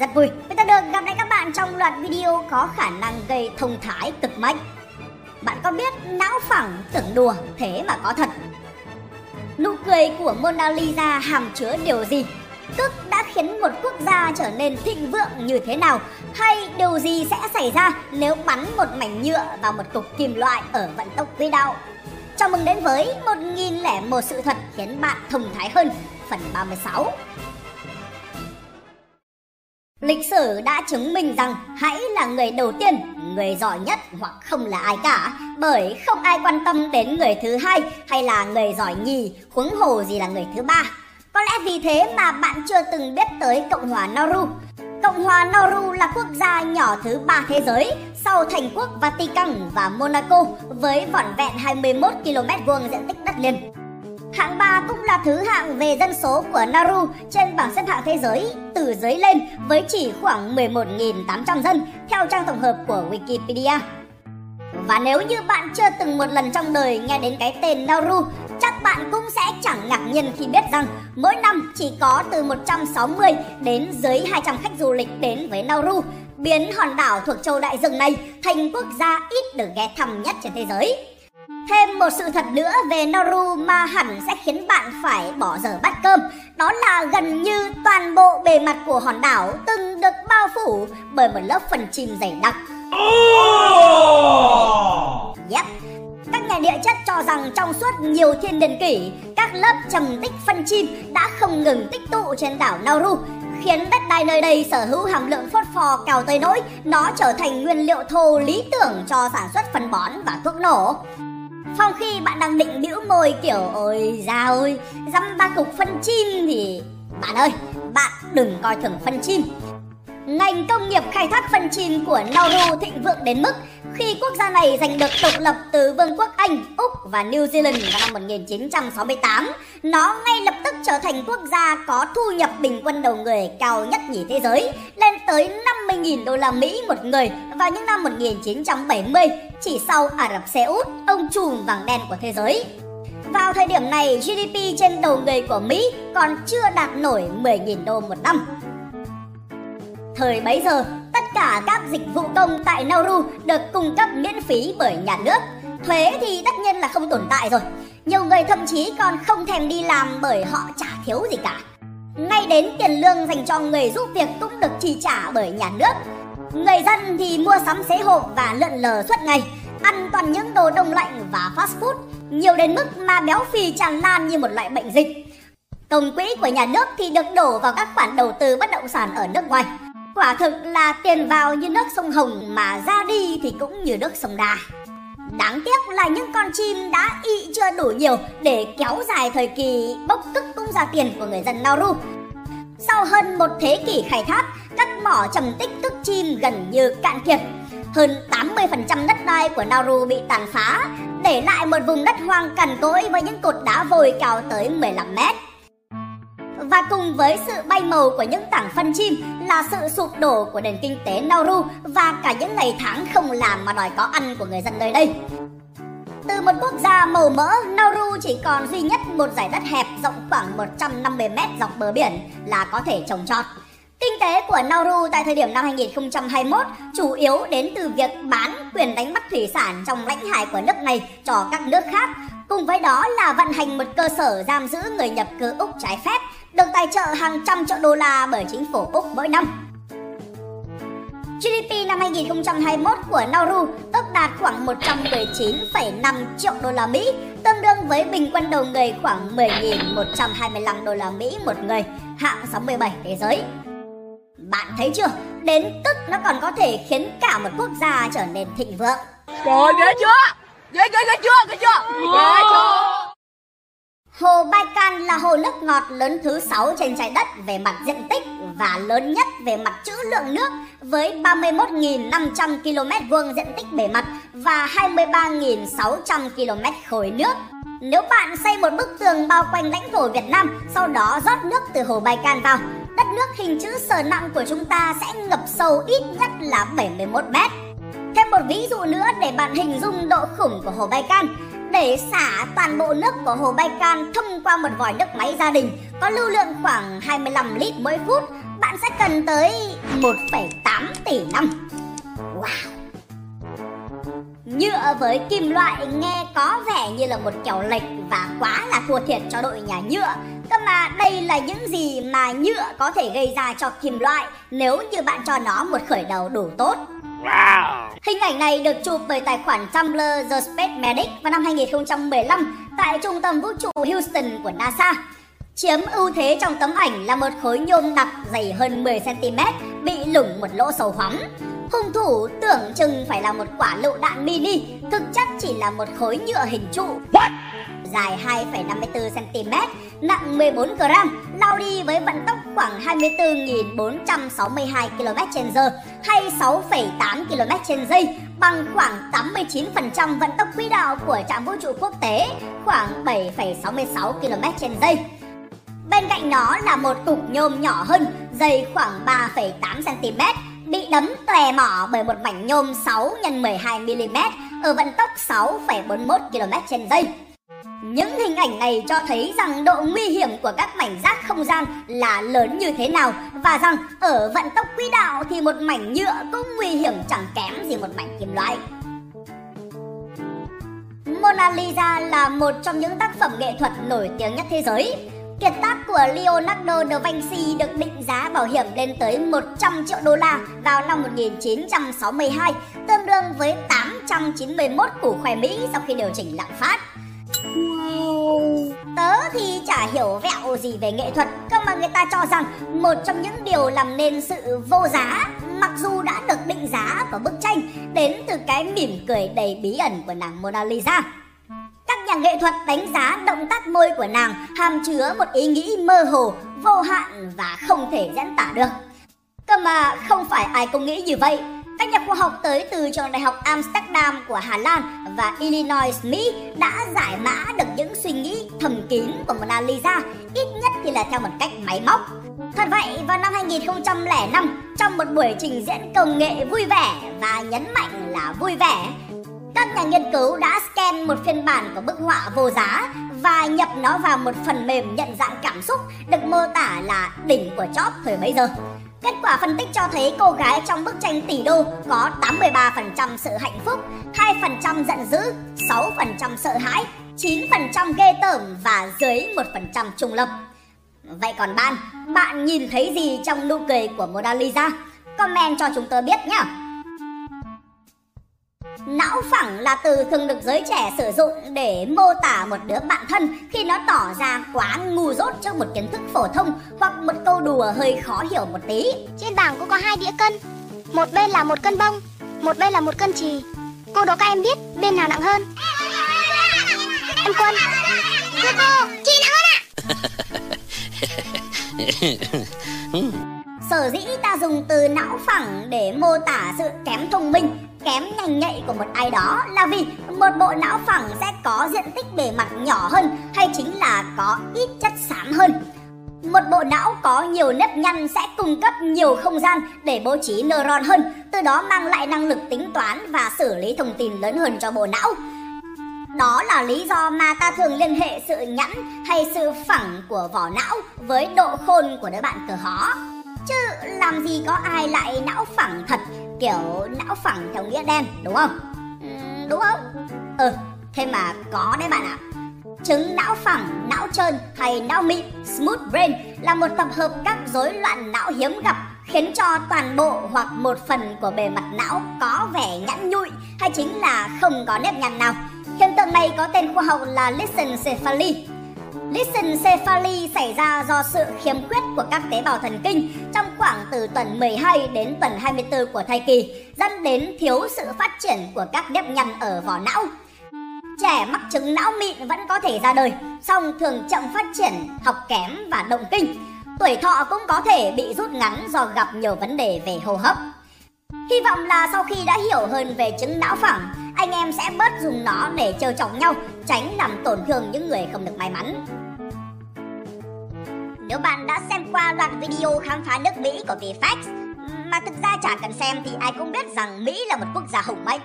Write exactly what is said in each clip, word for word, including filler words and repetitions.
rất vui vì ta được gặp lại các bạn trong loạt video có khả năng gây thông thái cực mạnh. Bạn có biết não phẳng tưởng đùa thế mà có thật. Nụ cười của Mona Lisa hàm chứa điều gì? Tức đã khiến một quốc gia trở nên thịnh vượng như thế nào? Hay điều gì sẽ xảy ra nếu bắn một mảnh nhựa vào một cục kim loại ở vận tốc quỹ đạo? Chào mừng đến với một nghìn lẻ một sự thật khiến bạn thông thái hơn, phần ba mươi sáu. Lịch sử đã chứng minh rằng hãy là người đầu tiên, người giỏi nhất hoặc không là ai cả. Bởi không ai quan tâm đến người thứ hai hay là người giỏi nhì, huống hồ gì là người thứ ba. Có lẽ vì thế mà bạn chưa từng biết tới Cộng hòa Nauru. Cộng hòa Nauru là quốc gia nhỏ thứ ba thế giới sau thành quốc Vatican và Monaco với vỏn vẹn hai mươi mốt ki lô mét vuông diện tích đất liền. Hạng ba cũng là thứ hạng về dân số của Nauru trên bảng xếp hạng thế giới từ dưới lên với chỉ khoảng mười một nghìn tám trăm dân theo trang tổng hợp của Wikipedia. Và nếu như bạn chưa từng một lần trong đời nghe đến cái tên Nauru, chắc bạn cũng sẽ chẳng ngạc nhiên khi biết rằng mỗi năm chỉ có từ một trăm sáu mươi đến dưới hai trăm khách du lịch đến với Nauru, biến hòn đảo thuộc châu Đại Dương này thành quốc gia ít được ghé thăm nhất trên thế giới. Thêm một sự thật nữa về Nauru mà hẳn sẽ khiến bạn phải bỏ dở bát cơm, đó là gần như toàn bộ bề mặt của hòn đảo từng được bao phủ bởi một lớp phần chìm dày đặc. Yep. Các nhà địa chất cho rằng trong suốt nhiều thiên niên kỷ, các lớp trầm tích phân chim đã không ngừng tích tụ trên đảo Nauru, khiến đất đai nơi đây sở hữu hàm lượng phốt pho cao tới nỗi nó trở thành nguyên liệu thô lý tưởng cho sản xuất phân bón và thuốc nổ. Sau khi bạn đang định bĩu môi kiểu ôi da ơi, dăm ba cục phân chim thì... Bạn ơi, bạn đừng coi thường phân chim. Ngành công nghiệp khai thác phân chim của Nauru thịnh vượng đến mức khi quốc gia này giành được độc lập từ Vương quốc Anh, Úc và New Zealand vào năm một nghìn chín trăm sáu mươi tám, nó ngay lập tức trở thành quốc gia có thu nhập bình quân đầu người cao nhất nhì thế giới, lên tới năm mươi nghìn đô la Mỹ một người vào những năm một nghìn chín trăm bảy mươi, chỉ sau Ả Rập Xê Út, ông trùm vàng đen của thế giới. Vào thời điểm này, giê đê pê trên đầu người của Mỹ còn chưa đạt nổi mười nghìn đô một năm. Thời bấy giờ, tất cả các dịch vụ công tại Nauru được cung cấp miễn phí bởi nhà nước. Thuế thì tất nhiên là không tồn tại rồi. Nhiều người thậm chí còn không thèm đi làm bởi họ chả thiếu gì cả. Ngay đến tiền lương dành cho người giúp việc cũng được chi trả bởi nhà nước. Người dân thì mua sắm xế hộp và lượn lờ suốt ngày, ăn toàn những đồ đông lạnh và fast food, nhiều đến mức mà béo phì tràn lan như một loại bệnh dịch. Công quỹ của nhà nước thì được đổ vào các khoản đầu tư bất động sản ở nước ngoài. Quả thực là tiền vào như nước sông Hồng mà ra đi thì cũng như nước sông Đà. Đáng tiếc là những con chim đã ị chưa đủ nhiều để kéo dài thời kỳ bốc tức tung ra tiền của người dân Nauru. Sau hơn một thế kỷ khai thác, các mỏ trầm tích tức chim gần như cạn kiệt. Hơn tám mươi phần trăm đất đai của Nauru bị tàn phá, để lại một vùng đất hoang cằn cỗi với những cột đá vôi cao tới mười lăm mét. Và cùng với sự bay màu của những tảng phân chim là sự sụp đổ của nền kinh tế Nauru và cả những ngày tháng không làm mà đòi có ăn của người dân nơi đây. Từ một quốc gia màu mỡ, Nauru chỉ còn duy nhất một dải đất hẹp rộng khoảng một trăm năm mươi mét dọc bờ biển là có thể trồng trọt. Kinh tế của Nauru tại thời điểm năm hai nghìn không trăm hai mươi mốt chủ yếu đến từ việc bán quyền đánh bắt thủy sản trong lãnh hải của nước này cho các nước khác, cùng với đó là vận hành một cơ sở giam giữ người nhập cư Úc trái phép, được tài trợ hàng trăm triệu đô la bởi chính phủ Úc mỗi năm. giê đê pê năm hai nghìn không trăm hai mươi mốt của Nauru ước đạt khoảng một trăm mười chín phẩy năm triệu đô la Mỹ, tương đương với bình quân đầu người khoảng mười nghìn một trăm hai mươi lăm đô la Mỹ một người, hạng sáu mươi bảy thế giới. Bạn thấy chưa? Đến tức nó còn có thể khiến cả một quốc gia trở nên thịnh vượng. Trời ghê chưa? Ghê ghê ghê chưa? Ghê chưa? Ghê chưa? Hồ Baikal là hồ nước ngọt lớn thứ sáu trên trái đất về mặt diện tích và lớn nhất về mặt trữ lượng nước với ba mươi mốt nghìn năm trăm ki lô mét vuông diện tích bề mặt và hai mươi ba nghìn sáu trăm ki lô mét khối nước. Nếu bạn xây một bức tường bao quanh lãnh thổ Việt Nam, sau đó rót nước từ hồ Baikal vào, đất nước hình chữ S nặng của chúng ta sẽ ngập sâu ít nhất là bảy mươi mốt mét. Thêm một ví dụ nữa để bạn hình dung độ khủng của hồ Baikal. để xả toàn bộ nước của hồ Baikal thông qua một vòi nước máy gia đình có lưu lượng khoảng hai mươi lăm lít mỗi phút, bạn sẽ cần tới một phẩy tám tỷ năm. Wow! Nhựa với kim loại nghe có vẻ như là một kèo lệch và quá là thua thiệt cho đội nhà nhựa. Cơ mà đây là những gì mà nhựa có thể gây ra cho kim loại nếu như bạn cho nó một khởi đầu đủ tốt. Wow. Hình ảnh này được chụp bởi tài khoản Tumblr The Space Medic vào năm hai nghìn không trăm mười lăm tại trung tâm vũ trụ Houston của NASA. Chiếm ưu thế trong tấm ảnh là một khối nhôm đặc dày hơn mười xăng-ti-mét bị lủng một lỗ sâu hoắm. Hung thủ tưởng chừng phải là một quả lựu đạn mini, thực chất chỉ là một khối nhựa hình trụ. What? Dài hai phẩy năm mươi tư xăng-ti-mét, nặng mười bốn gam, lao đi với vận tốc khoảng hai mươi tư nghìn bốn trăm sáu mươi hai ki lô mét trên giờ hay sáu phẩy tám ki lô mét trên giây, bằng khoảng tám mươi chín phần trăm vận tốc quỹ đạo của trạm vũ trụ quốc tế, khoảng bảy phẩy sáu mươi sáu ki lô mét trên giây. Bên cạnh nó là một cục nhôm nhỏ hơn, dày khoảng ba phẩy tám xăng-ti-mét, bị đấm tè mỏ bởi một mảnh nhôm sáu nhân mười hai mi-li-mét ở vận tốc sáu phẩy bốn mươi mốt ki lô mét trên giây. Những hình ảnh này cho thấy rằng độ nguy hiểm của các mảnh rác không gian là lớn như thế nào, và rằng ở vận tốc quỹ đạo thì một mảnh nhựa cũng nguy hiểm chẳng kém gì một mảnh kim loại. Mona Lisa là một trong những tác phẩm nghệ thuật nổi tiếng nhất thế giới. Kiệt tác của Leonardo da Vinci được định giá bảo hiểm lên tới một trăm triệu đô la vào năm một nghìn chín trăm sáu mươi hai, tương đương với tám trăm chín mươi mốt củ khoai Mỹ sau khi điều chỉnh lạm phát. Wow. Tớ thì chả hiểu vẹo gì về nghệ thuật, cơ mà người ta cho rằng một trong những điều làm nên sự vô giá, mặc dù đã được định giá vào bức tranh, đến từ cái mỉm cười đầy bí ẩn của nàng Mona Lisa. Các nhà nghệ thuật đánh giá động tác môi của nàng hàm chứa một ý nghĩ mơ hồ, vô hạn và không thể diễn tả được. Cơ mà không phải ai cũng nghĩ như vậy. Các nhà khoa học tới từ Trường đại học Amsterdam của Hà Lan và Illinois, Mỹ đã giải mã được những suy nghĩ thầm kín của Mona Lisa, ít nhất thì là theo một cách máy móc. Thật vậy, vào năm hai nghìn không trăm lẻ năm, trong một buổi trình diễn công nghệ vui vẻ và nhấn mạnh là vui vẻ, các nhà nghiên cứu đã scan một phiên bản của bức họa vô giá và nhập nó vào một phần mềm nhận dạng cảm xúc được mô tả là đỉnh của chóp thời bấy giờ. Kết quả phân tích cho thấy cô gái trong bức tranh tỷ đô có tám mươi ba phần trăm sự hạnh phúc, hai phần trăm giận dữ, sáu phần trăm sợ hãi, chín phần trăm ghê tởm và dưới một phần trăm trung lập. Vậy còn bạn, bạn nhìn thấy gì trong nụ cười của Mona Lisa? Comment cho chúng tôi biết nhé! Não phẳng là từ thường được giới trẻ sử dụng để mô tả một đứa bạn thân khi nó tỏ ra quá ngu dốt trước một kiến thức phổ thông hoặc một câu đùa hơi khó hiểu một tí. Trên bảng cô có hai đĩa cân, một bên là một cân bông, một bên là một cân chì. Cô đố các em biết bên nào nặng hơn? Em Quân. Thưa cô, chì nặng hơn ạ. Sở dĩ ta dùng từ não phẳng để mô tả sự kém thông minh, kém nhanh nhạy của một ai đó là vì một bộ não phẳng sẽ có diện tích bề mặt nhỏ hơn, hay chính là có ít chất xám hơn. Một bộ não có nhiều nếp nhăn sẽ cung cấp nhiều không gian để bố trí neuron hơn, từ đó mang lại năng lực tính toán và xử lý thông tin lớn hơn cho bộ não. Đó là lý do mà ta thường liên hệ sự nhẵn hay sự phẳng của vỏ não với độ khôn của đứa bạn cờ hó. Chứ làm gì có ai lại não phẳng thật, kiểu não phẳng theo nghĩa đen, đúng không? Ừ, đúng không? Ừ, thế mà có đấy bạn ạ. Chứng não phẳng, não trơn hay não mịn, smooth brain, là một tập hợp các rối loạn não hiếm gặp khiến cho toàn bộ hoặc một phần của bề mặt não có vẻ nhẵn nhụi, hay chính là không có nếp nhăn nào. Hiện tượng này có tên khoa học là Lissencephaly. Lissencephaly xảy ra do sự khiếm khuyết của các tế bào thần kinh trong khoảng từ tuần mười hai đến tuần hai mươi tư của thai kỳ, dẫn đến thiếu sự phát triển của các nếp nhăn ở vỏ não. Trẻ mắc chứng não mịn vẫn có thể ra đời, song thường chậm phát triển, học kém và động kinh. Tuổi thọ cũng có thể bị rút ngắn do gặp nhiều vấn đề về hô hấp. Hy vọng là sau khi đã hiểu hơn về chứng não phẳng, anh em sẽ bớt dùng nó để trêu chọc nhau, tránh làm tổn thương những người không được may mắn. Nếu bạn đã xem qua đoạn video khám phá nước Mỹ của VFacts, mà thực ra chả cần xem thì ai cũng biết rằng Mỹ là một quốc gia hùng mạnh.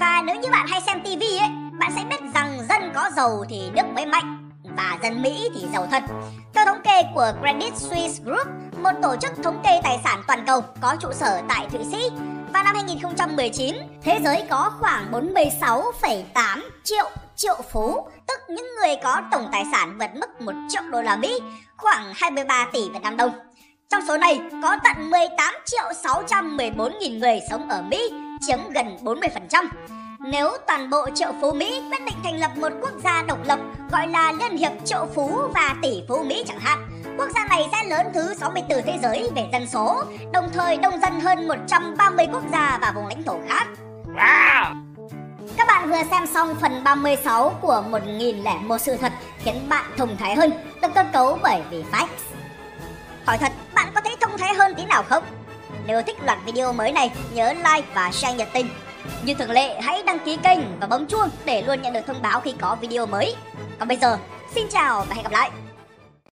Và nếu như bạn hay xem ti vi ấy, bạn sẽ biết rằng dân có giàu thì nước mới mạnh và dân Mỹ thì giàu thật. Theo thống kê của Credit Suisse Group, một tổ chức thống kê tài sản toàn cầu có trụ sở tại Thụy Sĩ, vào năm hai nghìn không trăm mười chín, thế giới có khoảng bốn mươi sáu phẩy tám triệu triệu phú, tức những người có tổng tài sản vượt mức một triệu đô la Mỹ, khoảng hai mươi ba tỷ Việt Nam đồng. Trong số này có tận mười tám triệu sáu trăm mười bốn nghìn người sống ở Mỹ, chiếm gần bốn mươi phần trăm. Nếu toàn bộ triệu phú Mỹ quyết định thành lập một quốc gia độc lập gọi là Liên hiệp Triệu phú và Tỷ phú Mỹ chẳng hạn, quốc gia này sẽ lớn thứ sáu mươi tư thế giới về dân số, đồng thời đông dân hơn một trăm ba mươi quốc gia và vùng lãnh thổ khác. Wow. Các bạn vừa xem xong phần ba mươi sáu của một nghìn lẻ một sự thật khiến bạn thông thái hơn, được cơ cấu bởi VFacts. Hỏi thật, bạn có thấy thông thái hơn tí nào không? Nếu thích loạt video mới này, nhớ like và share nhiệt tình. Như thường lệ, hãy đăng ký kênh và bấm chuông để luôn nhận được thông báo khi có video mới. Còn bây giờ, xin chào và hẹn gặp lại!